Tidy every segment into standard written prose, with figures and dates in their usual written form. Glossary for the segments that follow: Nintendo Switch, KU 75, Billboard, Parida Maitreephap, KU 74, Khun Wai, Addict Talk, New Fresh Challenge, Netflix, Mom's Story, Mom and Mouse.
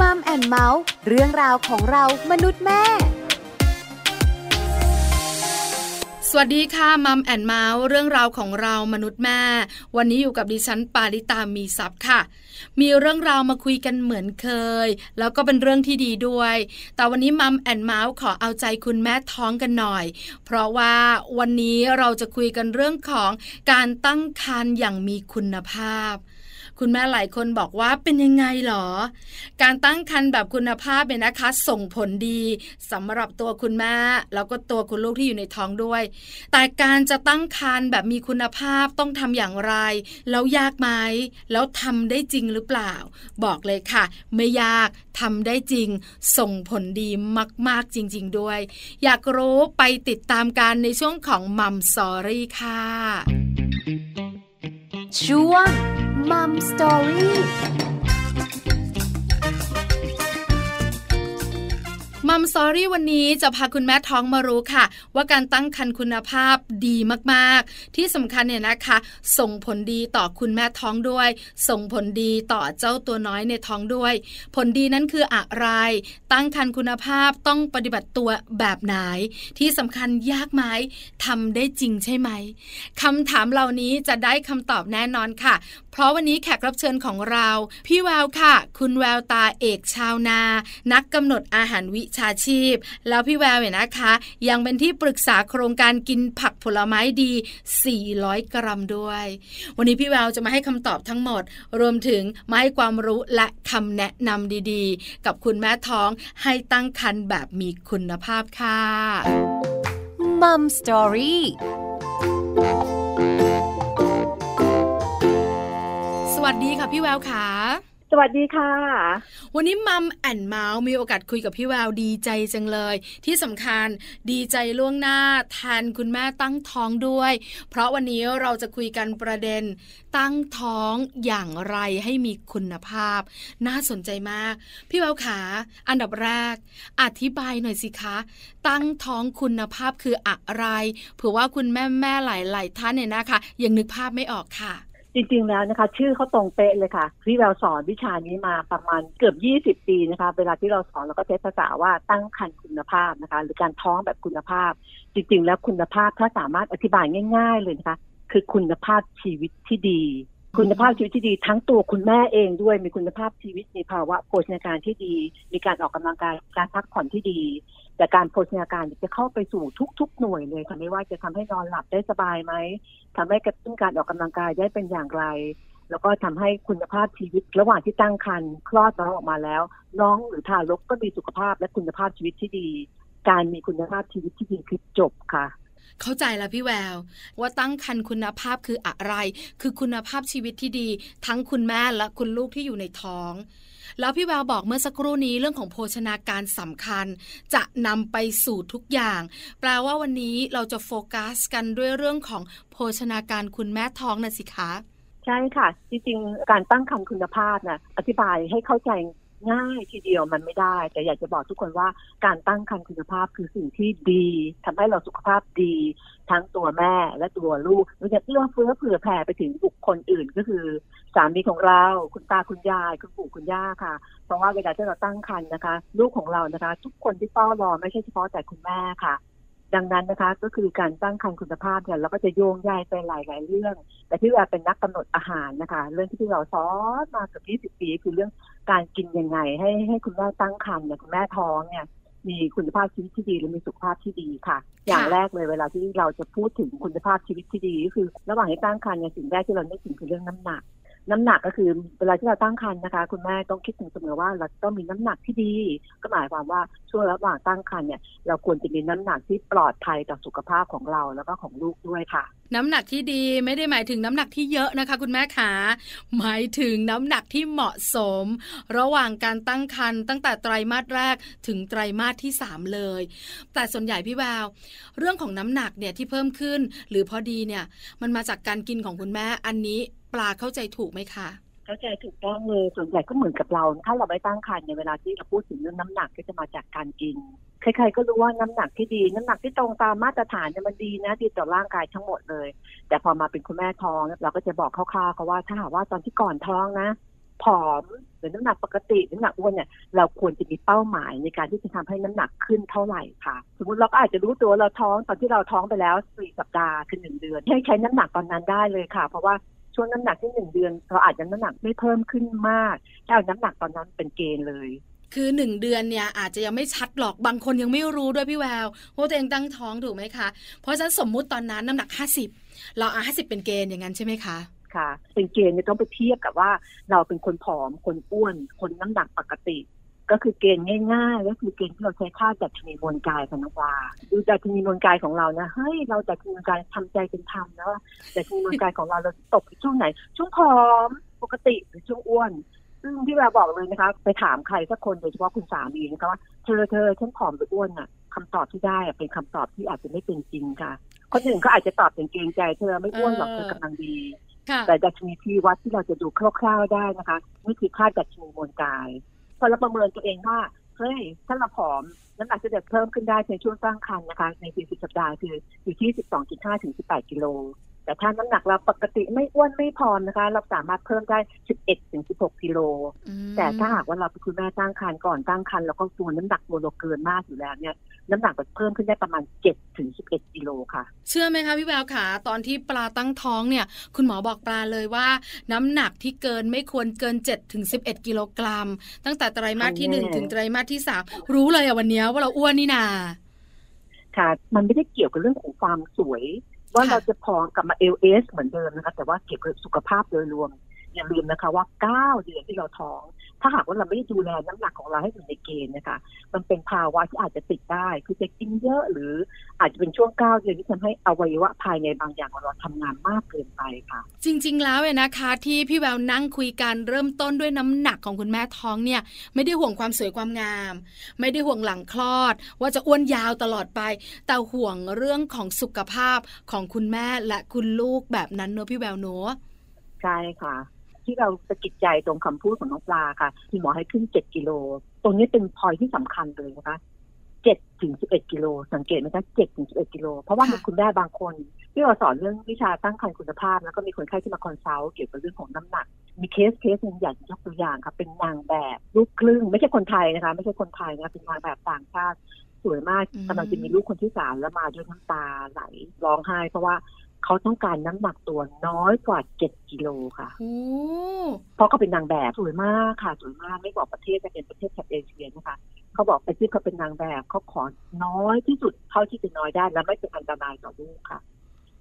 Mom and Mouse เรื่องราวของเรามนุษย์แม่สวัสดีค่ะมัมแอนเมาส์เรื่องราวของเรามนุษย์แม่วันนี้อยู่กับดิฉันปาริตามีทรัพย์ค่ะมีเรื่องราวมาคุยกันเหมือนเคยแล้วก็เป็นเรื่องที่ดีด้วยแต่วันนี้มัมแอนเมาส์ขอเอาใจคุณแม่ท้องกันหน่อยเพราะว่าวันนี้เราจะคุยกันเรื่องของการตั้งครรภ์อย่างมีคุณภาพคุณแม่หลายคนบอกว่าเป็นยังไงหรอการตั้งครรภ์แบบคุณภาพเนี่ยนะคะส่งผลดีสำหรับตัวคุณแม่แล้วก็ตัวคุณลูกที่อยู่ในท้องด้วยแต่การจะตั้งครรภ์แบบมีคุณภาพต้องทำอย่างไรแล้วยากไหมแล้วทำได้จริงหรือเปล่าบอกเลยค่ะไม่ยากทำได้จริงส่งผลดีมากๆจริงๆด้วยอยากรู้ไปติดตามกันในช่วงของ Mom's Story ค่ะช่วงMom's Storyมัมสตอรี่วันนี้จะพาคุณแม่ท้องมารู้ค่ะว่าการตั้งครรภ์คุณภาพดีมากๆที่สำคัญเนี่ยนะคะส่งผลดีต่อคุณแม่ท้องด้วยส่งผลดีต่อเจ้าตัวน้อยในท้องด้วยผลดีนั้นคืออะไรตั้งครรภ์คุณภาพต้องปฏิบัติตัวแบบไหนที่สำคัญยากไหมทำได้จริงใช่ไหมคำถามเหล่านี้จะได้คำตอบแน่นอนค่ะเพราะวันนี้แขกรับเชิญของเราพี่แววค่ะคุณแววตาเอกชาวนานักกำหนดอาหารวิชาชีพแล้วพี่แววเนี่ยนะคะยังเป็นที่ปรึกษาโครงการกินผักผลไม้ดี400กรัมด้วยวันนี้พี่แววจะมาให้คำตอบทั้งหมดรวมถึงมาให้ความรู้และคำแนะนำดีๆกับคุณแม่ท้องให้ตั้งครรภ์แบบมีคุณภาพค่ะ Mom Storyสวัสดีค่ะพี่แววค่ะสวัสดีค่ะวันนี้มัมแอนเมาส์มีโอกาสคุยกับพี่แววดีใจจังเลยที่สำคัญดีใจล่วงหน้าแทนคุณแม่ตั้งท้องด้วยเพราะวันนี้เราจะคุยกันประเด็นตั้งท้องอย่างไรให้มีคุณภาพน่าสนใจมากพี่แววค่ะอันดับแรกอธิบายหน่อยสิคะตั้งท้องคุณภาพคืออะไรเผื่อว่าคุณแม่หลายๆท่านเนี่ยนะคะยังนึกภาพไม่ออกค่ะจริงๆแล้วนะคะชื่อเขาตรงเป๊ะเลยค่ะพี่แววสอนวิชานี้มาประมาณเกือบ20 ปีนะคะเวลาที่เราสอนเราก็ใช้ภาษาว่าตั้งครรภ์คุณภาพนะคะหรือการท้องแบบคุณภาพจริงๆแล้วคุณภาพถ้าสามารถอธิบายง่ายๆเลยนะคะคือคุณภาพชีวิตที่ดีคุณภาพชีวิตที่ดีทั้งตัวคุณแม่เองด้วยมีคุณภาพชีวิตมีภาวะโภชนาการที่ดีมีการออกกำลังกายการพักผ่อนที่ดีแต่การโภชนาการจะเข้าไปสู่ทุกๆหน่วยเลยค่ะไม่ว่าจะทำให้นอนหลับได้สบายไหมทำให้กระตุ้นการออกกำลังกายได้เป็นอย่างไรแล้วก็ทำให้คุณภาพชีวิตระหว่างที่ตั้งครรภ์คลอดน้องออกมาแล้วน้องหรือทารกก็มีสุขภาพและคุณภาพชีวิตที่ดีการมีคุณภาพชีวิตที่ดีคือจบค่ะเข้าใจแล้วพี่แววว่าตั้งครรภ์คุณภาพคืออะไรคือคุณภาพชีวิตที่ดีทั้งคุณแม่และคุณลูกที่อยู่ในท้องแล้วพี่แววบอกเมื่อสักครู่นี้เรื่องของโภชนาการสำคัญจะนำไปสู่ทุกอย่างแปลว่าวันนี้เราจะโฟกัสกันด้วยเรื่องของโภชนาการคุณแม่ท้องนะสิคะใช่ค่ะจริงๆการตั้งครรภ์คุณภาพนะอธิบายให้เข้าใจง่ายทีเดียวมันไม่ได้แต่อยากจะบอกทุกคนว่าการตั้งครรภ์คุณภาพคือสิ่งที่ดีทำให้เราสุขภาพดีทั้งตัวแม่และตัวลูกเราจะเอื้อเฟื้อเผื่อแผ่ไปถึงบุคคลอื่นก็คือสามีของเราคุณตาคุณยายคุณปู่คุณย่าค่ะเพราะว่าเวลาที่เราตั้งครรภ์นะคะลูกของเรานะคะทุกคนที่เฝ้ารอไม่ใช่เฉพาะแต่คุณแม่ค่ะดังนั้นนะคะก็คือการตั้งครรภ์คุณภาพเนี่ยเราก็จะโยงใยไปหลายเรื่องแต่ที่เราเป็นนักกำหนดอาหารนะคะเรื่องที่เราสอนมาเกือบ20 ปีคือเรื่องการกินยังไงให้คุณแม่ตั้งครรภ์เนี่ยคุณแม่ท้องเนี่ยมีคุณภาพชีวิตที่ดีและมีสุขภาพที่ดีค่ะอย่างแรกเลยเวลาที่เราจะพูดถึงคุณภาพชีวิตที่ดีก็คือระหว่างที่ตั้งครรภ์เนี่ยสิ่งแรกที่เรานึกถึงคือเรื่องน้ำหนักก็คือเวลาที่เราตั้งครรภ์นะคะคุณแม่ต้องคิดถึงเสมอว่าเราต้องมีน้ำหนักที่ดีก็หมายความว่าช่วงระหว่างตั้งครรภ์เนี่ยเราควรจะมีน้ำหนักที่ปลอดภัยต่อสุขภาพของเราแล้วก็ของลูกด้วยค่ะน้ำหนักที่ดีไม่ได้หมายถึงน้ำหนักที่เยอะนะคะคุณแม่ขาหมายถึงน้ำหนักที่เหมาะสมระหว่างการตั้งครรภ์ตั้งแต่ไตรมาสแรกถึงไตรมาสที่3เลยแต่ส่วนใหญ่พี่แววเรื่องของน้ำหนักเนี่ยที่เพิ่มขึ้นหรือพอดีเนี่ยมันมาจากการกินของคุณแม่อันนี้ปลาเข้าใจถูกไหมคะเข้าใจถูกต้องเลยส่วนใหญ่ก็เหมือนกับเราถ้าเราไม่ตั้งครรภ์ในเวลาที่เราพูดถึงเรื่องน้ำหนักก็จะมาจากการกินใครๆก็รู้ว่าน้ำหนักที่ดีน้ำหนักที่ตรงตามมาตรฐานเนี่ยมันดีนะดีต่อร่างกายทั้งหมดเลยแต่พอมาเป็นคุณแม่ท้องเราก็จะบอกคร่าวๆเขาว่าถ้าหากว่าตอนที่ก่อนท้องนะ ผอมหรือน้ำหนักปกติน้ำหนักอ้วนเนี่ยเราควรจะมีเป้าหมายในการที่จะทำให้น้ำหนักขึ้นเท่าไหร่ค่ะสมมติเราก็อาจจะรู้ตัวเราท้องตอนที่เราท้องไปแล้ว4สัปดาห์คือ1เดือนให้ใช้น้ำหนักตอนนั้นได้เลยค่ะเพราะว่าช่วงน้ำหนักที่1เดือนเราอาจจะน้ำหนักไม่เพิ่มขึ้นมากให้เอาน้ำหนักตอนนั้นเป็นเกณฑ์เลยคือ1เดือนเนี่ยอาจจะยังไม่ชัดหรอกบางคนยังไม่รู้ด้วยพี่แววว่าตัวเองตั้งท้องถูกไหมคะเพราะฉะนั้นสมมุติตอนนั้นน้ำหนัก50เราเอา50เป็นเกณฑ์อย่างนั้นใช่ไหมคะค่ะเป็นเกณฑ์เนี่ยต้องไปเทียบกับว่าเราเป็นคนผอมคนอ้วนคนน้ำหนักปกติก็คือเกณฑ์ง่ายๆก็คือเกณฑ์ที่เราใช้ค่าดัชนีมวลกายค่ะน้องวาดูดัชนีมวลกายของเรานะเฮ้ยเราดัชนีมวลกายทำใจเป็นธรรมนะว่าดัชนีมวลกายของเราเราตกช่วงไหนช่วงผอมปกติหรือช่วงอ้วนซึ่งที่เราบอกเลยนะคะไปถามใครสักคนโดยเฉพาะคุณสามีนะคะว่าเธอฉันผอมหรืออ้วนอ่ะคำตอบที่ได้เป็นคำตอบที่อาจจะไม่เป็นจริงค่ะคนอื่นก็อาจจะตอบเป็นเกณฑ์ใจเธอไม่อ้วนหรอกเธอกำลังดีแต่ดัชนีที่วัดที่เราจะดูคร่าวๆได้นะคะนี่คือค่าดัชนีมวลกายพอเราประเมินตัวเองว่าเฮ้ยถ้าเราผอมน้ำหนักจะเพิ่มขึ้นได้ในช่วงตั้งครรภ์นะคะใน40สัปดาห์คืออยู่ที่ 12.5 ถึง 18 กิโลแต่ถ้าน้ำหนักเราปกติไม่อ้วนไม่ผอมนะคะเราสามารถเพิ่มได้ 11 ถึง 16 กิโลแต่ถ้าหากว่าเราเป็นคุณแม่ตั้งครรภ์ก่อนตั้งครรภ์แล้วก็ตัวน้ำหนักตัวเราเกินมากอยู่แล้วเนี่ยน้ำหนักก็เพิ่มขึ้นได้ประมาณ 7-11 กิโลค่ะเชื่อไหมคะพี่แววขาตอนที่ปลาตั้งท้องเนี่ยคุณหมอบอกปลาเลยว่าน้ำหนักที่เกินไม่ควรเกิน 7-11 กิโลกรัมตั้งแต่ไตรมาสที่ 1 ถึงไตรมาสที่ 3 รู้เลยอะวันนี้ว่าเราอ้วนนี่นาค่ะมันไม่ได้เกี่ยวกับเรื่องของความสวยว่าเราจะพอกลับมา LS เหมือนเดิมนะคะแต่ว่าเกี่ยวกับสุขภาพโดยรวมอย่าลืมนะคะว่า9เดือนที่เราท้องถ้าหากว่าเราไม่ได้ดูแลน้ำหนักของเราให้อยู่ในเกณฑ์นะคะมันเป็นภาวะที่อาจจะติดได้คือจะกินเยอะหรืออาจจะเป็นช่วง9เดือนที่ทำให้อวัยวะภายในบางอย่างของเราทำงานมากเกินไปค่ะจริงๆแล้วเนี่ยนะคะที่พี่แววนั่งคุยกันเริ่มต้นด้วยน้ำหนักของคุณแม่ท้องเนี่ยไม่ได้ห่วงความสวยความงามไม่ได้ห่วงหลังคลอดว่าจะอ้วนยาวตลอดไปแต่ห่วงเรื่องของสุขภาพของคุณแม่และคุณลูกแบบนั้นเนอะพี่แววเนอะใช่ค่ะที่เราสะกิดใจตรงคำพูดของน้องปลาค่ะที่หมอให้ขึ้น7กิโลตรงนี้เป็นพอยที่สำคัญเลยนะคะ7ถึง11กิโลสังเกตไหมคะ7ถึง11กิโลเพราะว่ามีคุณแม่บางคนที่เราสอนเรื่องวิชาตั้งครรภ์คุณภาพแล้วก็มีคนไข้ที่มาคอนซัลท์เกี่ยวกับเรื่องของน้ำหนักมีเคสนึงอยากยกตัวอย่างค่ะเป็นนางแบบลูกครึ่งไม่ใช่คนไทยนะคะไม่ใช่คนไทยนะเป็นนางแบบต่างชาติสวยมากกำลังจะมีลูกคนที่สามแล้วมาด้วยน้ำตาไหลร้องไห้เพราะว่าเขาต้องการน้ำหนักตัวน้อยกว่า7กิโลค่ะเพราะเขาเป็นนางแบบสวยมากค่ะสวยมากไม่บอกประเทศจะเป็นประเทศแถบเอเชียนะคะเขาบอกไปที่เขาเป็นนางแบบเขาขอน้อยที่สุดเท่าที่จะน้อยได้และไม่เป็นอันตรายต่อลูกค่ะ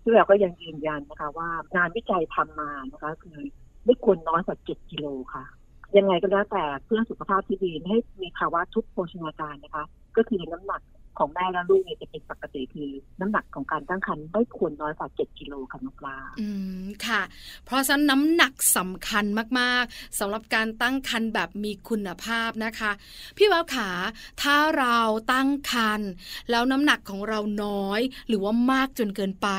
ซึ่งเราก็ยังยืนยันนะคะว่างานวิจัยทำมานะคะคือไม่ควรน้อยกว่า7กิโลค่ะยังไงก็แล้วแต่เพื่อสุขภาพที่ดีให้มีภาวะทุพโภชนาการนะคะก็คือน้ำหนักของแม่และลูกเนี่ยจะเป็นปกติคือน้ำหนักของการตั้งครรภ์ไม่ควรน้อยกว่า7กิโลค่ะน้องปลาค่ะเพราะฉะนั้นน้ำหนักสำคัญมากๆสำหรับการตั้งครรภ์แบบมีคุณภาพนะคะพี่แววขาถ้าเราตั้งครรภ์แล้วน้ำหนักของเราน้อยหรือว่ามากจนเกินไป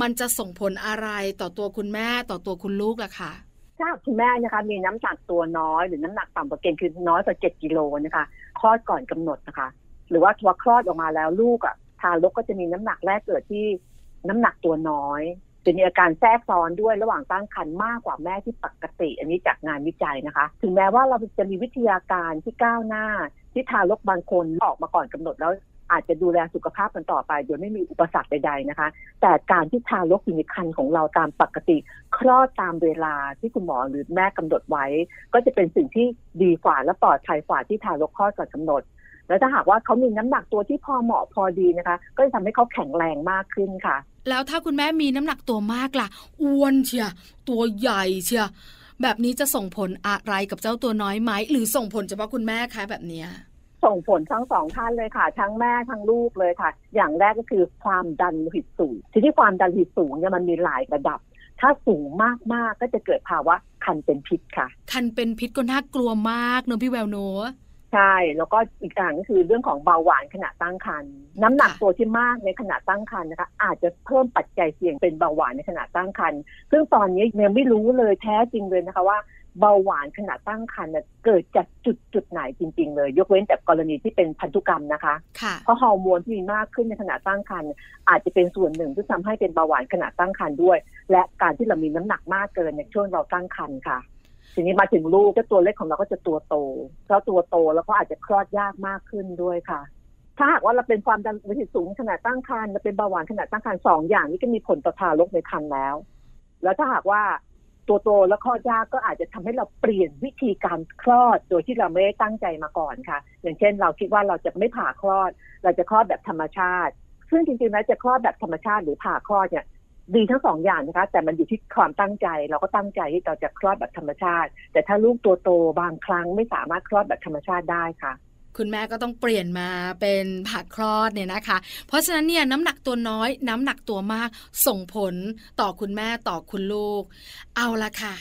มันจะส่งผลอะไรต่อตัวคุณแม่ต่อตัวคุณลูกล่ะค่ะถ้าคุณแม่นะคะมีน้ำหนักตัวน้อยหรือน้ำหนักต่ำกว่าเกณฑ์คือน้อยกว่า7กิโลนะคะคลอดก่อนกำหนดนะคะหรือว่าพอคลอดออกมาแล้วลูกทารกก็จะมีน้ำหนักแรกเกิดที่น้ำหนักตัวน้อยจะมีอาการแทรกซ้อนด้วยระหว่างตั้งครรภ์มากกว่าแม่ที่ปกติอันนี้จากงานวิจัยนะคะถึงแม้ว่าเราจะมีวิทยาการที่ก้าวหน้าที่ทารกบางคนออกมาก่อนกำหนดแล้วอาจจะดูแลสุขภาพกันต่อไปโดยไม่มีอุปสรรคใดๆนะคะแต่การที่ทารกอยู่ในครรภ์ของเราตามปกติคลอดตามเวลาที่คุณหมอหรือแม่กำหนดไว้ก็จะเป็นสิ่งที่ดีกว่าและปลอดภัยกว่าที่ทารกคลอดก่อนกำหนดแล้วถ้าหากว่าเขามีน้ำหนักตัวที่พอเหมาะพอดีนะคะก็จะทำให้เขาแข็งแรงมากขึ้นค่ะแล้วถ้าคุณแม่มีน้ำหนักตัวมากล่ะอ้วนเชียตัวใหญ่เชียแบบนี้จะส่งผลอะไรกับเจ้าตัวน้อยไหมหรือส่งผลเฉพาะคุณแม่คะแบบนี้ส่งผลทั้งสองท่านเลยค่ะทั้งแม่ทั้งลูกเลยค่ะอย่างแรกก็คือความดันโลหิตสูงที่ความดันโลหิตสูงเนี่ยมันมีหลายระดับถ้าสูงมากๆ ก็จะเกิดภาวะคันเป็นพิษค่ะคันเป็นพิษก็น่ากลัวมากเนอะพี่แววเนอะใช่แล้วก็อีกอย่างก็คือเรื่องของเบาหวานขณะตั้งครรภ์น้ำหนักตัวที่มากในขณะตั้งครรภ์นะคะอาจจะเพิ่มปัจจัยเสี่ยงเป็นเบาหวานในขณะตั้งครรภ์ซึ่งตอนนี้ยังไม่รู้เลยแท้จริงเลยนะคะว่าเบาหวานขณะตั้งครรภ์เกิดจากจุดไหนจริงๆเลยยกเว้นแต่กรณีที่เป็นพันธุกรรมนะคะเพราะฮอร์โมนที่มีมากขึ้นในขณะตั้งครรภ์อาจจะเป็นส่วนหนึ่งที่ทำให้เป็นเบาหวานขณะตั้งครรภ์ด้วยและการที่เรามีน้ำหนักมากเกินในช่วงเราตั้งครรภ์ค่ะ ทีนี้มาถึงลูกตัวเล็กของเราก็จะตัวโตเขาตัวโตแล้วก็อาจจะคลอดยากมากขึ้นด้วยค่ะถ้าหากว่าเราเป็นความดันโลหิตสูงขณะตั้งครรภ์เราเป็นเบาหวานขณะตั้งครรภ์สองอย่างนี้ก็มีผลต่อทารกในครรภ์แล้วแล้วถ้าหากว่าตัวโตและคลอดยากก็อาจจะทำให้เราเปลี่ยนวิธีการคลอดโดยที่เราไม่ได้ตั้งใจมาก่อนค่ะอย่างเช่นเราคิดว่าเราจะไม่ผ่าคลอดเราจะคลอดแบบธรรมชาติซึ่งจริงๆแล้วจะคลอดแบบธรรมชาติหรือผ่าคลอดเนี่ยดีทั้งสองอย่างนะคะแต่มันอยู่ที่ความตั้งใจเราก็ตั้งใจที่เราจะคลอดแบบธรรมชาติแต่ถ้าลูกตัวโตบางครั้งไม่สามารถคลอดแบบธรรมชาติได้ค่ะคุณแม่ก็ต้องเปลี่ยนมาเป็นผ่าคลอดเนี่ยนะคะเพราะฉะนั้นเนี่ยน้ำหนักตัวน้อยน้ำหนักตัวมากส่งผลต่อคุณแม่ต่อคุณลูกเอาละค่ะ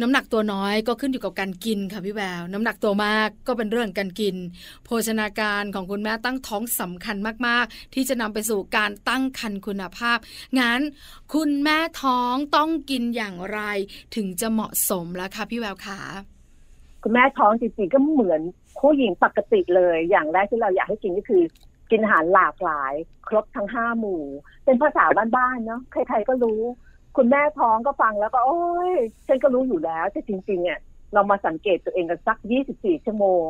น้ำหนักตัวน้อยก็ขึ้นอยู่กับการกินค่ะพี่แววน้ำหนักตัวมากก็เป็นเรื่องการกินโภชนาการของคุณแม่ตั้งท้องสำคัญมากๆที่จะนำไปสู่การตั้งครรภ์คุณภาพงั้นคุณแม่ท้องต้องกินอย่างไรถึงจะเหมาะสมล่ะค่ะพี่แววค่ะคุณแม่ท้องจริงๆก็เหมือนผู้หญิงปกติเลยอย่างแรกที่เราอยากให้กินก็คือกินอาหารหลากหลายครบทั้ง5หมู่เป็นภาษาบ้านๆเนาะใครๆก็รู้คุณแม่ท้องก็ฟังแล้วก็โอ๊ยฉันก็รู้อยู่แล้วแต่จริงๆเนี่ยเรามาสังเกตตัวเองกันสัก24ชั่วโมง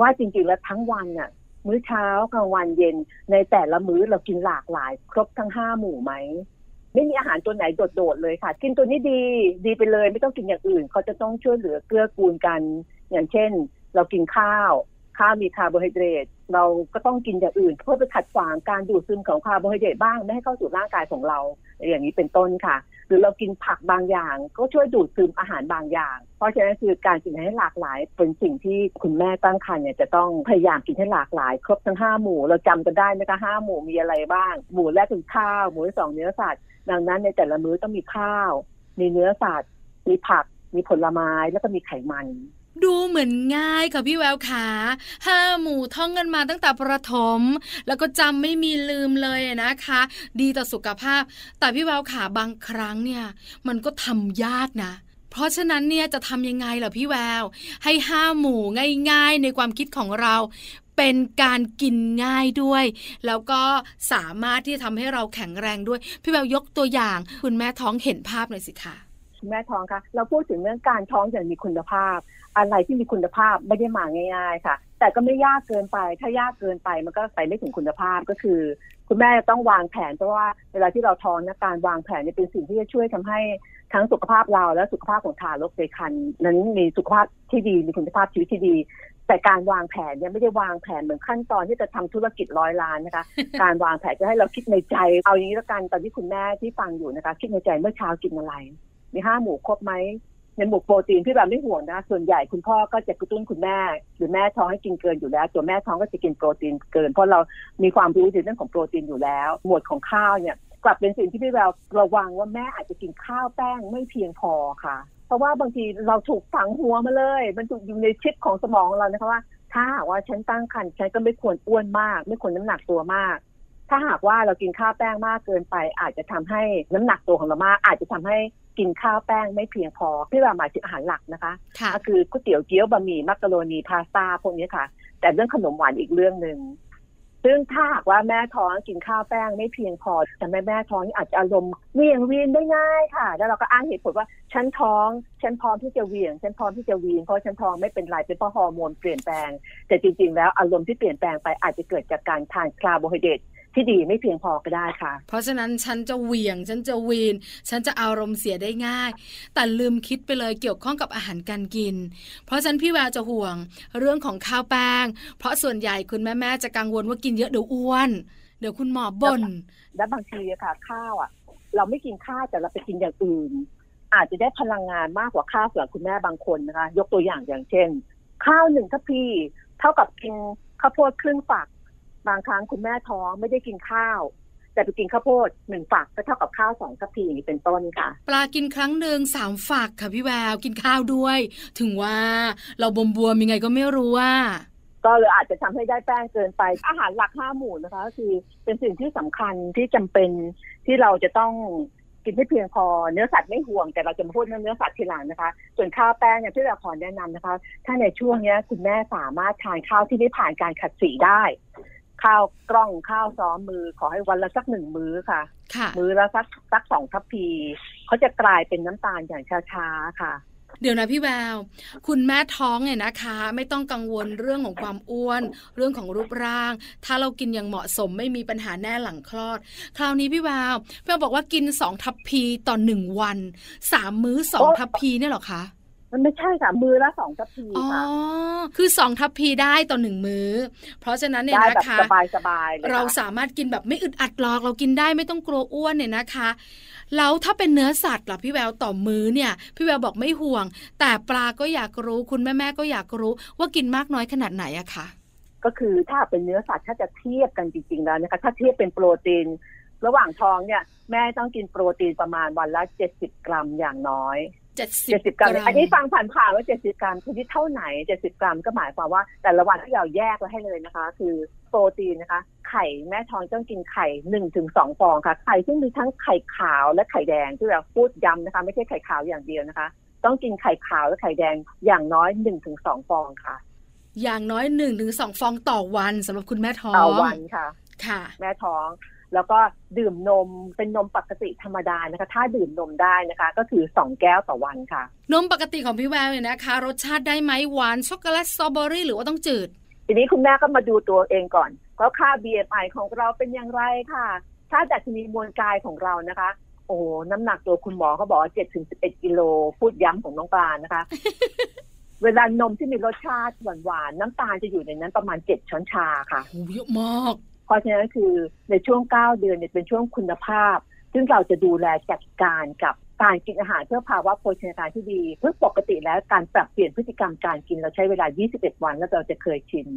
ว่าจริงๆแล้วทั้งวันน่ะมื้อเช้ากลางวันเย็นในแต่ละมื้อเรากินหลากหลายครบทั้ง5หมู่มั้ยไม่มีอาหารตัวไหนโดดๆเลยค่ะกินตัวนี้ดีไปเลยไม่ต้องกินอย่างอื่นเขาจะต้องช่วยเหลือเกื้อกูลกันอย่างเช่นเรากินข้าวมีคาร์โบไฮเดรตเราก็ต้องกินอย่างอื่นเพื่อไปขัดขวางการดูดซึมของคาร์โบไฮเดรตบ้างไม่ให้เข้าสู่ร่างกายของเราอย่างนี้เป็นต้นค่ะหรือเรากินผักบางอย่างก็ช่วยดูดซึมอาหารบางอย่างเพราะฉะนั้นคือการกินให้หลากหลายเป็นสิ่งที่คุณแม่ตั้งครรภ์เนี่ยจะต้องพยายามกินให้หลากหลายครบทั้ง5หมู่เราจำกันได้นะคะ5หมู่มีอะไรบ้างหมู่แรกคือข้าวหมู่ที่2เนื้อสัตว์ดังนั้นในแต่ละมื้อต้องมีข้าวมีเนื้อสัตว์มีผักมีผลไม้แล้วก็มีไขมันดูเหมือนง่ายค่ะพี่แววขา5หมู่ท่องกันมาตั้งแต่ประถมแล้วก็จำไม่มีลืมเลยนะคะดีต่อสุขภาพแต่พี่แววขาบางครั้งเนี่ยมันก็ทำยากนะเพราะฉะนั้นเนี่ยจะทำยังไงล่ะพี่แววให้5หมู่ง่ายๆในความคิดของเราเป็นการกินง่ายด้วยแล้วก็สามารถที่จะทำให้เราแข็งแรงด้วยพี่แววยกตัวอย่างคุณแม่ท้องเห็นภาพหน่อยสิคะแม่ท้องคะเราพูดถึงเรื่องการท้องอย่างมีคุณภาพอะไรที่มีคุณภาพไม่ได้มาง่ายๆค่ะแต่ก็ไม่ยากเกินไปถ้ายากเกินไปมันก็ไปไม่ถึงคุณภาพก็คือคุณแม่ต้องวางแผนเพราะว่าเวลาที่เราท้องนะการวางแผนเนี่ยเป็นสิ่งที่จะช่วยทำให้ทั้งสุขภาพเราและสุขภาพของทารกในครรภ์นั้นมีสุขภาพที่ดีมีคุณภาพชีวิตที่ดีแต่การวางแผนเนี่ยไม่ได้วางแผนเหมือนขั้นตอนที่จะทำธุรกิจร้อยล้านนะคะ การวางแผนจะให้เราคิดในใจเอาอย่างนี้ละกันตอนที่คุณแม่ที่ฟังอยู่นะคะคิดในใจเมื่อเช้ากินอะไรมี5หมู่ครบไหมในหมู่โปรตีนพี่แบบไม่ห่วงนะส่วนใหญ่คุณพ่อก็จะกระตุ้นคุณแม่หรือแม่ท้องให้กินเกินอยู่แล้วตัวแม่ท้องก็จะกินโปรตีนเกินเพราะเรามีความรู้ในเรื่องของโปรตีนอยู่แล้วหมวดของข้าวเนี่ยกลับเป็นสิ่งที่พี่แบบระวังว่าแม่อาจจะกินข้าวแป้งไม่เพียงพอค่ะเพราะว่าบางทีเราถูกฝังหัวมาเลยมันถูกอยู่ในชิปของสมองเรานะคะว่าถ้าหากว่าฉันตั้งครรภ์ฉันก็ไม่ควรอ้วนมากไม่ควรน้ำหนักตัวมากถ้าหากว่าเรากินข้าวแป้งมากเกินไปอาจจะทำให้น้ำหนักตัวของเรามากอาจจะทำให้กินข้าวแป้งไม่เพียงพอพี่ว่าหมายถึงอาหารหลักนะคะก็คือก๋วยเตี๋ยวเกี๊ยวบะหมี่มักกะโรนีพาสต้าพวกนี้ค่ะแต่เรื่องขนมหวานอีกเรื่องนึงซึ่งถ้าหากว่าแม่ท้องกินข้าวแป้งไม่เพียงพอแต่แม่ท้องนี่อาจจะอารมณ์เวียงวีนได้ง่ายค่ะแล้วเราก็อ้างเหตุผลว่าฉันท้องฉันพร้อมที่จะเวียงฉันพร้อมที่จะวีนเพราะฉันท้องไม่เป็นไรเป็นเพราะฮอร์โมนเปลี่ยนแปลงแต่จริงๆแล้วอารมณ์ที่เปลี่ยนแปลงไปอาจจะเกิดจากการทานคาร์โบไฮเดรตที่ดีไม่เพียงพอก็ได้ค่ะเพราะฉะนั้นฉันจะเหวี่ยงฉันจะวีนฉันจะอารมณ์เสียได้ง่ายแต่ลืมคิดไปเลยเกี่ยวข้องกับอาหารการกินเพราะฉะนั้นพี่แววจะห่วงเรื่องของข้าวแป้งเพราะส่วนใหญ่คุณแม่ๆจะกังวลว่ากินเยอะเดี๋ยวอ้วนเดี๋ยวคุณหมอบ่นและบางทีค่ะข้าวอ่ะเราไม่กินข้าวแต่เราไปกินอย่างอื่นอาจจะได้พลังงานมากกว่าข้าวสำหรับคุณแม่บางคนนะคะยกตัวอย่างเช่นข้าว1ทัพพีเท่ากับกินข้าวโพดครึ่งฝักบางครั้งคุณแม่ท้องไม่ได้กินข้าวแต่ไปกินข้าวโพด1ฝักก็เท่ากับข้าว2ทัพพีเป็นต้นค่ะปลากินครั้งนึง3ฝักค่ะพี่แววกินข้าวด้วยถึงว่าเราบวมๆยังไงก็ไม่รู้ว่าก็เลยอาจจะทำให้ได้แป้งเกินไปอาหารหลัก5หมู่นะคะคือเป็นสิ่งที่สำคัญที่จำเป็นที่เราจะต้องกินให้เพียงพอเนื้อสัตว์ไม่ห่วงแต่เราจะมาพูดเรื่องเนื้อสัตว์ทีหลังนะคะส่วนข้าวแป้งเนี่ยที่เราขอแนะนำนะคะถ้าในช่วงนี้คุณแม่สามารถทานข้าวที่ไม่ผ่านการขัดสีได้ข้าวกล้องข้าวซ้อมมือขอให้วันละสัก1มื้อค่ะมื้อละสัก2ทัพพีเขาจะกลายเป็นน้ำตาลอย่างช้าๆค่ะ เดี๋ยวนะพี่แววคุณแม่ท้องเนี่ยนะคะ ไม่ต้องกังวลเรื่องของความอ้วนเรื่องของรูปร่าง ถ้าเรากินอย่างเหมาะสมไม่มีปัญหาแน่หลังคลอดคราวนี้พี่แววพี่แววบอกว่ากิน2 ทัพพีต่อ1วัน3มื้อ2 ทัพพีเนี่ยหรอคะมันไม่ใช่ค่ะมื้อละ2 ทัพพีค่ะอ๋อคือ2 ทัพพีได้ต่อ1มื้อเพราะฉะนั้นเนี่ยนะคะสบายๆเราสามารถกินแบบไม่อึดอัดหรอกเรากินได้ไม่ต้องกลัวอ้วนเนี่ยนะคะแล้วถ้าเป็นเนื้อสัตว์ล่ะพี่แววต่อมื้อเนี่ยพี่แววบอกไม่ห่วงแต่ปลาก็อยากรู้คุณแม่ๆก็อยากรู้ว่ากินมากน้อยขนาดไหนอะคะก็คือถ้าเป็นเนื้อสัตว์ถ้าจะเทียบกันจริงๆแล้วนะคะถ้าเทียบเป็นโปรตีนระหว่างท้องเนี่ยแม่ต้องกินโปรตีนประมาณวันละ70 กรัมอย่างน้อย70 กรัมอันนี้ฟังผ่านๆว่า70 กรัมคือที่เท่าไหน70 กรัมก็หมายความว่าแต่ละวันที่เราแยกไว้ให้เลยนะคะคือโปรตีนนะคะไข่แม่ท้องต้องกินไข่ 1-2 ฟองค่ะไข่ซึ่งมีทั้งไข่ขาวและไข่แดงที่เราพูดย้ำนะคะไม่ใช่ไข่ขาวอย่างเดียวนะคะต้องกินไข่ขาวและไข่แดงอย่างน้อย 1-2 ฟองค่ะอย่างน้อย 1-2 ฟองต่อวันสำหรับคุณแม่ท้องต่อวันค่ะค่ะแม่ท้องแล้วก็ดื่มนมเป็นนมปกติธรรมดานะคะถ้าดื่มนมได้นะคะก็คือ2 แก้วต่อวันค่ะนมปกติของพี่แววเนี่ยนะคะรสชาติได้ไหมหวานช็อกโกแลตสตรอเบอรี่หรือว่าต้องจืดทีนี้คุณแม่ก็มาดูตัวเองก่อนว่าค่า BMI ของเราเป็นอย่างไรค่ะถ้าดัชนีมวลกายของเรานะคะโอ้น้ำหนักตัวคุณหมอเขาบอกว่า 7-11 กิโลพูดย้ำของน้องปลานะคะ เวลานมที่มีรสชาติหวานๆน้ำตาลจะอยู่ในนั้นประมาณ7 ช้อนชาค่ะเยอะมากเพราะฉะนั้นคือในช่วง9 เดือนเนี่ยเป็นช่วงคุณภาพซึ่งเราจะดูแลจัดการกับการกินอาหารเพื่อภาวะโภชนาการที่ดีเพื่อปกติแล้วการปรับเปลี่ยนพฤติกรรมการกินเราใช้เวลา21 วันแล้วเราจะเคยชิน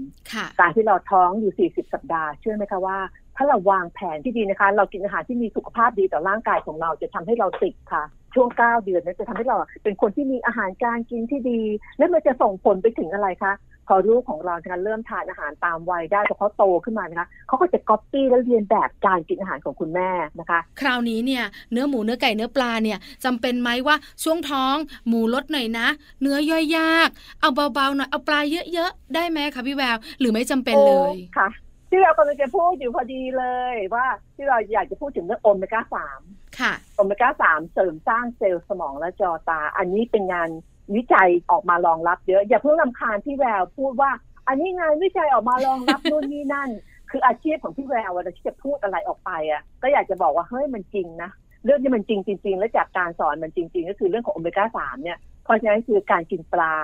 การที่เราท้องอยู่40 สัปดาห์เชื่อไหมคะว่าถ้าเราวางแผนที่ดีนะคะเรากินอาหารที่มีสุขภาพดีต่อร่างกายของเราจะทำให้เราติดค่ะช่วง9 เดือนนั้นจะทำให้เราเป็นคนที่มีอาหารการกินที่ดีและมันจะส่งผลไปถึงอะไรคะพอลูกของเรานะคะเริ่มทานอาหารตามวัยได้พอเขาโตขึ้นมานะคะเขาก็จะก๊อปปี้และเรียนแบบการกินอาหารของคุณแม่นะคะคราวนี้เนี่ยเนื้อหมูเนื้อไก่เนื้อปลาเนี่ยจำเป็นไหมว่าช่วงท้องหมูลดหน่อยนะเนื้อย่อยยากเอาเบาๆหน่อยเอาปลาเยอะๆได้ไหมคะพี่แววหรือไม่จำเป็นเลยค่ะที่เรากำลังจะพูดอยู่พอดีเลยว่าที่เราอยากจะพูดถึงเรื่องโอเมก้า 3ค่ะโอเมก้า 3เสริมสร้างเซลล์สมองและจอตาอันนี้เป็นงานวิจัยออกมารองรับเยอะอย่าเพิ่งรำคาญพี่แววพูดว่าอันนี้งานวิจัยออกมารองรับนู่นนี่นั่นคืออาชีพของพี่แววเวลาที่จะพูดอะไรออกไปอ่ะก็อยากจะบอกว่าเฮ้ยมันจริงนะเรื่องนี้มันจริงจริงและจากการสอนมันจริงๆก็คือเรื่องของโอเมก้า 3เนี่ยเพราะฉะนั้นคือการกินปลา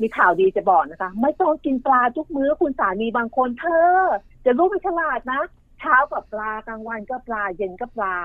มีข่าวดีจะบอกนะคะไม่ต้องกินปลาทุกมื้อคุณสามีบางคนเธอจะรู้ไม่ฉลาดนะเช้ากับปลากลางวันก็ปลาเย็นก็ปลา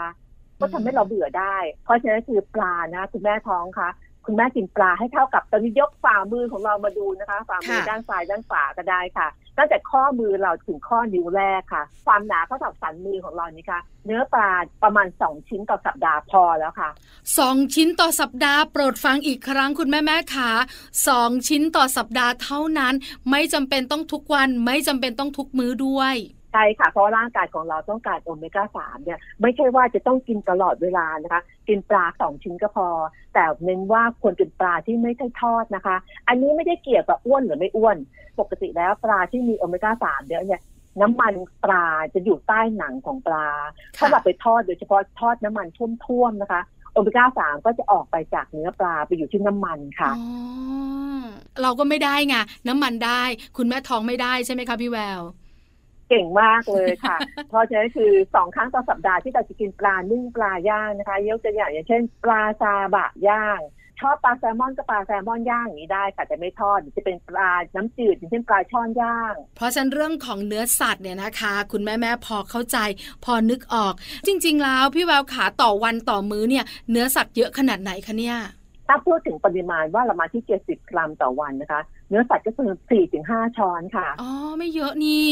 ก็ทำให้เราเบื่อได้เพราะฉะนั้นคือปลานะคุณแม่ท้องคะคุณแม่กินปลาให้เท่ากับตอนนี้ยกฝ่ามือของเรามาดูนะคะฝ่ามือด้านซ้ายด้านขวาก็ได้ค่ะตั้งแต่ข้อมือเราถึงข้อนิ้วแรกค่ะความหนาเท่ากับสันมือของเรานี่ค่ะเนื้อปลาประมาณ2 ชิ้นต่อสัปดาห์พอแล้วค่ะ2 ชิ้นต่อสัปดาห์โปรดฟังอีกครั้งคุณแม่ๆค่ะ2 ชิ้นต่อสัปดาห์เท่านั้นไม่จำเป็นต้องทุกวันไม่จำเป็นต้องทุกมื้อด้วยใช่ค่ะเพราะร่างกายของเราต้องการโอเมก้า 3เนี่ยไม่ใช่ว่าจะต้องกินตลอดเวลานะคะกินปลา2 ชิ้นก็พอแต่เน้นว่าควรกินปลาที่ไม่ใช่ทอดนะคะอันนี้ไม่ได้เกี่ยวกับอ้วนหรือไม่อ้วนปกติแล้วปลาที่มีโอเมก้า 3เนี่ยน้ำมันปลาจะอยู่ใต้หนังของปลาถ้าเราไปทอดโดยเฉพาะทอดน้ำมันท่วมๆนะคะโอเมก้า 3ก็จะออกไปจากเนื้อปลาไปอยู่ที่น้ำมันค่ะเราก็ไม่ได้ไงน้ำมันได้คุณแม่ท้องไม่ได้ใช่ไหมคะพี่แววเก่งมากเลยค่ะเพราะฉะนั้นคือ2 ครั้งต่อสัปดาห์ที่เราจะกินปลานึ่งปลาย่างนะคะยกตัวอย่างอย่างเช่นปลาซาบะย่างชอบปลาแซลมอนก็ปลาแซลมอนย่างอย่างนี้ได้แต่ไม่ทอดจะเป็นปลาน้ำจืดอย่างเช่นปลาช่อนย่างเพราะฉะนั้นเรื่องของเนื้อสัตว์เนี่ยนะคะคุณแม่พอเข้าใจพอนึกออกจริงๆแล้วพี่แววขาต่อวันต่อมื้อเนี่ยเนื้อสัตว์เยอะขนาดไหนคะเนี่ยถ้าพูดถึงปริมาณว่าเรามาที่70 กรัมต่อวันนะคะเนื้อสัตว์ก็คือ 4-5 ช้อนค่ะอ๋อไม่เยอะนี่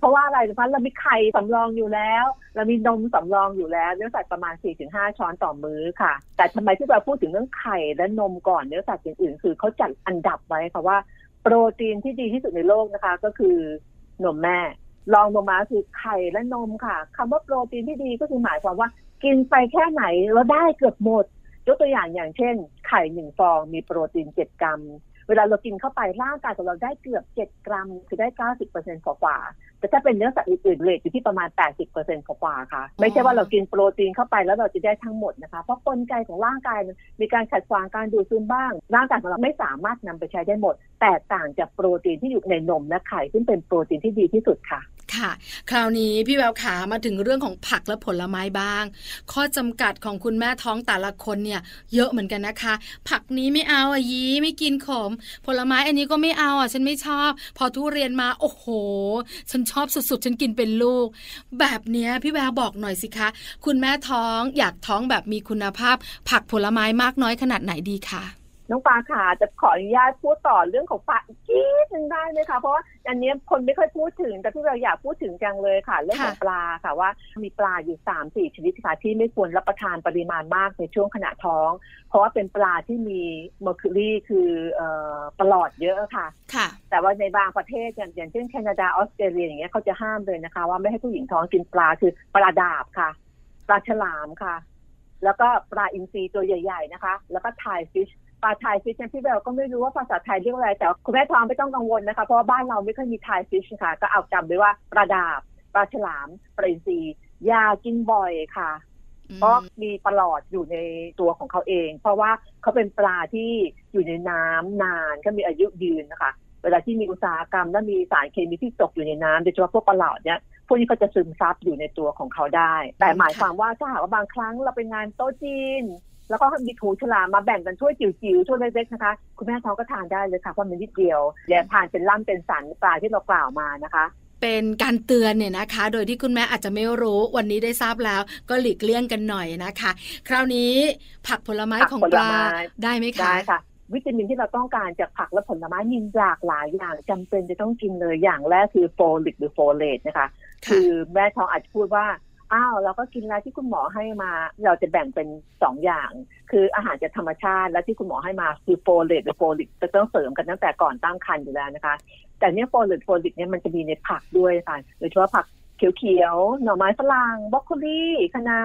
เพราะว่าอะไรเพราะเรามีไข่สำรองอยู่แล้วเรามีนมสำรองอยู่แล้วเนื้อสัตว์ประมาณ 4-5 ช้อนต่อมื้อค่ะแต่ทำไมที่เราพูดถึงเรื่องไข่และนมก่อนเนื้อสัตว์อื่นๆคือเขาจัดอันดับไว้ค่ะว่าโปรตีนที่ดีที่สุดในโลกนะคะก็คือนมแม่รองลงมาคือไข่และนมค่ะคำว่าโปรตีนที่ดีก็คือหมายความว่ากินไปแค่ไหนเราได้เกือบหมดยกตัวอย่างอย่างเช่นไข่1 ฟองมีโปรตีน7 กรัมเวลาเรากินเข้าไปร่างกายของเราได้เกือบ7 กรัมคือได้ 90% กว่า แต่ถ้าเป็นเนื้อสัตว์อื่นๆเรทอยู่ที่ประมาณ 80% กว่าๆค่ะไม่ใช่ว่าเรากินโปรตีนเข้าไปแล้วเราจะได้ทั้งหมดนะคะเพราะกลไกของร่างกายมันมีการขัดขวางการดูดซึมบ้างร่างกายของเราไม่สามารถนำไปใช้ได้หมดแตกต่างจากโปรตีนที่อยู่ในนมและไข่ซึ่งเป็นโปรตีนที่ดีที่สุดค่ะค่ะคราวนี้พี่แววขามาถึงเรื่องของผักและผลไม้บ้างข้อจำกัดของคุณแม่ท้องแต่ละคนเนี่ยเยอะเหมือนกันนะคะผักนี้ไม่เอาอ่ะยี้ไม่กินขมผลไม้อันนี้ก็ไม่เอาอ่ะฉันไม่ชอบพอทุเรียนมาโอ้โหฉันชอบสุดๆฉันกินเป็นลูกแบบเนี้ยพี่แววบอกหน่อยสิคะคุณแม่ท้องอยากท้องแบบมีคุณภาพผักผลไม้มากน้อยขนาดไหนดีคะน้องปลาค่ะจะขออนุญาตพูดต่อเรื่องของปลาอีกนิดนึงได้ไหมคะเพราะว่าอันนี้คนไม่ค่อยพูดถึงแต่ที่เราอยากพูดถึงจังเลยค่ะเรื่องของปลาค่ะว่ามีปลาอยู่ 3-4 ชนิดค่ะที่ไม่ควรรับประทานปริมาณมากในช่วงขณะท้องเพราะว่าเป็นปลาที่มีเมอร์คิวรี่คือปลอดเยอะค่ะแต่ว่าในบางประเทศอย่างเช่นแคนาดาออสเตรเลียอย่างเงี้ยเขาจะห้ามเลยนะคะว่าไม่ให้ผู้หญิงท้องกินปลาคือปลาดาบค่ะปลาฉลามค่ะแล้วก็ปลาอินทรีตัวใหญ่ๆนะคะแล้วก็ไทฟิชปลาไทยฟิชที่เราก็ไม่รู้ว่าภาษาไทยเรียกอะไรแต่คุณแม่ท้องไม่ต้องกังวลนะคะเพราะว่าบ้านเราไม่เคยมีไทยฟิชค่ะก็เอาจำไว้ว่าปลาดาบปลาฉลามปลาอินทรียากินบ่อยค่ะเพราะมีปลอดอยู่ในตัวของเขาเองเพราะว่าเขาเป็นปลาที่อยู่ในน้ำนานก็มีอายุยืนนะคะเวลาที่มีอุตสาหกรรมและมีสารเคมีที่ตกอยู่ในน้ำโดยเฉพาะพวกปลอดเนี่ยพวกนี้เขาจะซึมซับอยู่ในตัวของเขาได้แต่หมายความว่าถ้าหากว่าบางครั้งเราไปงานโต๊ะจีนแล้วก็มีถูฉลามมาแบ่งกันช่วยจิ๋วๆช่วยเล็กๆนะคะคุณแม่ท้องก็ทานได้เลยค่ะเพราะมันนิดเดียวและทานเป็นล่ำเป็นสันปลาที่เรากล่าวมานะคะเป็นการเตือนเนี่ยนะคะโดยที่คุณแม่อาจจะไม่รู้วันนี้ได้ทราบแล้วก็หลีกเลี่ยงกันหน่อยนะคะคราวนี้ผักผลไม้ของปลาได้ไหมคะได้ค่ะวิตามินที่เราต้องการจากผักและผลไม้มีหลากหลายอย่างจำเป็นจะต้องกินเลยอย่างแรกคือโฟลิกหรือโฟเลตนะคะคือแม่ท้องอาจจะพูดว่าอ้าวเราก็กินอะไรที่คุณหมอให้มาเราจะแบ่งเป็น2อย่างคืออาหารจากธรรมชาติและที่คุณหมอให้มาคือโฟเลตหรือโฟลิกจะต้องเสริมกันตั้งแต่ก่อนตั้งครรภ์อยู่แล้วนะคะแต่เนี่ยโฟเลตโฟลิกเนี่ยมันจะมีในผักด้วยค่ะโดยเฉพาะผักเขียวๆหน่อไม้ฝรั่งบรอกโคลีคะน้า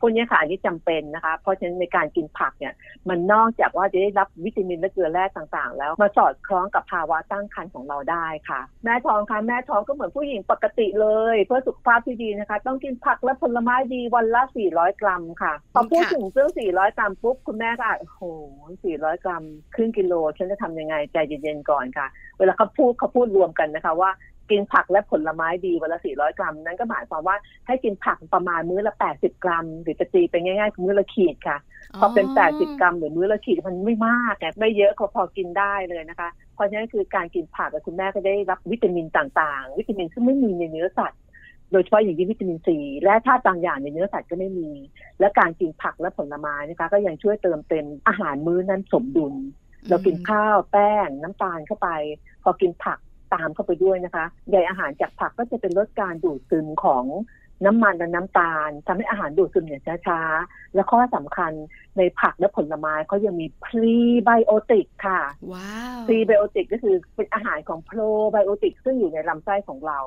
พวกนี้ค่ะอันนี้จำเป็นนะคะเพราะฉะนั้นในการกินผักเนี่ยมันนอกจากว่าจะได้รับวิตามินและเกลือแร่ต่างๆแล้วมาสอดคล้องกับภาวะตั้งครรภ์ของเราได้ค่ะแม่ท้องค่ะแม่ท้องก็เหมือนผู้หญิงปกติเลยเพื่อสุขภาพที่ดีนะคะต้องกินผักและผลไม้ดีวันละ400กรัมค่ะพอพูดถึงเรื่อง400กรัมปุ๊บคุณแม่ก็โอ้โห400กรัมครึ่งกิโลฉันจะทำยังไงใจเย็นๆก่อนค่ะเวลาเขาพูดรวมกันนะคะว่ากินผักและผลไม้ดีวันละ400กรัมนั้นก็หมายความว่าให้กินผักประมาณมื้อละ80กรัมหรือจะตีเป็นง่ายๆมื้อละขีดค่ะพอเป็น80กรัมหรือมื้อละขีดมันไม่มากไงไม่เยอะก็พอกินได้เลยนะคะเพราะฉะนั้นคือการกินผักคุณแม่ก็ได้รับวิตามินต่างๆวิตามินที่ไม่มีในเนื้อสัตว์โดยเฉพาะอย่างยิ่งวิตามินซีและธาตุต่างอย่างในเนื้อสัตว์ก็ไม่มีและการกินผักและผลไม้นะคะก็ยังช่วยเติมเต็มอาหารมื้อนั้นสมดุลเรากินข้าวแป้งน้ำตาลเข้าไปพอกินผักตามเข้าไปด้วยนะคะใยอาหารจากผักก็จะเป็นลดการดูดซึมของน้ำมันและน้ำตาลทำให้อาหารดูดซึมอย่างช้าๆและข้อสำคัญในผักและผลไม้เขายังมีพรีไบโอติกค่ะพรีไบโอติกก็คือเป็นอาหารของโปรไบโอติกซึ่งอยู่ในลำไส้ของเรา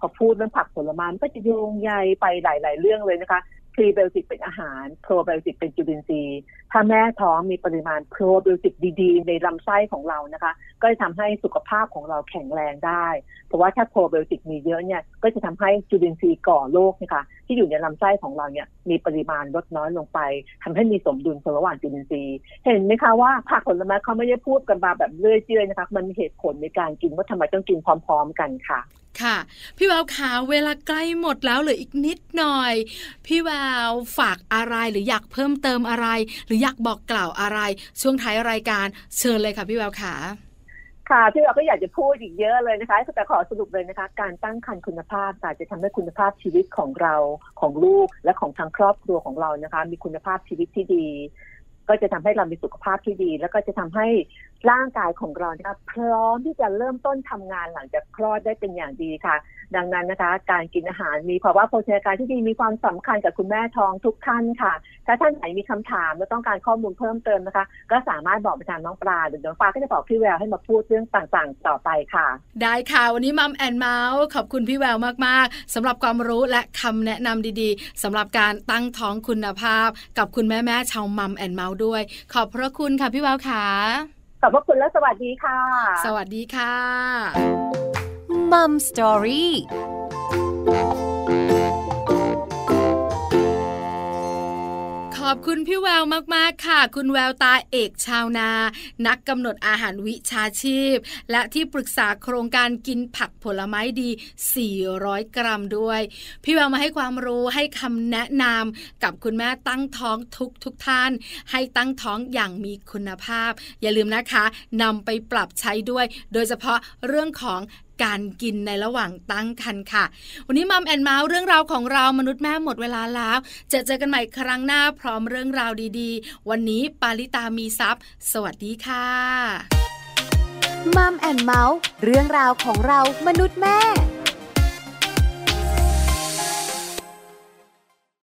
พอพูดเรื่องผักผลไม้ก็จะโยงใยไปหลายๆเรื่องเลยนะคะพรีไบโอติกเป็นอาหารโปรไบโอติกเป็นจุลินทรีย์ถ้าแม่ท้องมีปริมาณโปรไบโอติกดีๆในลำไส้ของเรานะคะก็จะทำให้สุขภาพของเราแข็งแรงได้เพราะว่าถ้าโปรไบโอติกมีเยอะเนี่ยก็จะทำให้จุลินทรีย์ก่อโรคนะคะที่อยู่ในลำไส้ของเราเนี่ยมีปริมาณลดน้อยลงไปทำให้มีสมดุลระหว่างจุลินทรีย์เห็นไหมคะว่าผักผลไม้เขาไม่ได้พูดกันมาแบบเรื่อยๆนะคะมันมีเหตุผลในการกินว่าทำไมต้องกินพร้อมๆกันค่ะค่ะพี่แววขาเวลาใกล้หมดแล้วเหลืออีกนิดหน่อยพี่แววฝากอะไรหรืออยากเพิ่มเติมอะไรหรืออยากบอกกล่าวอะไรช่วงท้ายรายการเชิญเลยค่ะพี่แววขาค่ะพี่แววก็อยากจะพูดอีกเยอะเลยนะคะแต่ขอสรุปเลยนะคะการตั้งครรภ์คุณภาพค่ะจะทำให้คุณภาพชีวิตของเราของลูกและของทางครอบครัวของเรานะคะมีคุณภาพชีวิตที่ดีก็จะทำให้เรามีสุขภาพที่ดีแล้วก็จะทำให้ร่างกายของเรานะคะพร้อมที่จะเริ่มต้นทำงานหลังจากคลอดได้เป็นอย่างดีค่ะดังนั้นนะคะการกินอาหารมีภาวะโภชนาการที่ดีมีความสำคัญกับคุณแม่ท้องทุกท่านค่ะถ้าท่านไหนมีคำถามหรือต้องการข้อมูลเพิ่มเติมนะคะก็สามารถบอกประธานน้องปลาหรือน้องปลาก็จะบอกพี่แววให้มาพูดเรื่องต่างๆต่อไปค่ะได้ค่ะวันนี้มัมแอนด์เมาส์ขอบคุณพี่แววมากๆสำหรับความรู้และคำแนะนำดีๆสำหรับการตั้งท้องคุณภาพกับคุณแม่ๆชาวมัมแอนด์เมาส์ด้วยขอบพระคุณค่ะพี่แววค่ะขอบพระคุณและสวัสดีค่ะสวัสดีค่ะ Mom's Story ขอบคุณพี่แววมากๆค่ะคุณแววตาเอกชาวนานักกำหนดอาหารวิชาชีพและที่ปรึกษาโครงการกินผักผลไม้ดี400กรัมด้วยพี่แววมาให้ความรู้ให้คำแนะนำกับคุณแม่ตั้งท้องทุกท่านให้ตั้งท้องอย่างมีคุณภาพอย่าลืมนะคะนำไปปรับใช้ด้วยโดยเฉพาะเรื่องของการกินในระหว่างตั้งครรภ์ค่ะวันนี้มัมแอนเมาส์เรื่องราวของเรามนุษย์แม่หมดเวลาแล้วจะเจอกันใหม่ครั้งหน้าพร้อมเรื่องราวดีๆวันนี้ปาริตามีทรัพย์สวัสดีค่ะมัมแอนเมาส์เรื่องราวของเรามนุษย์แม่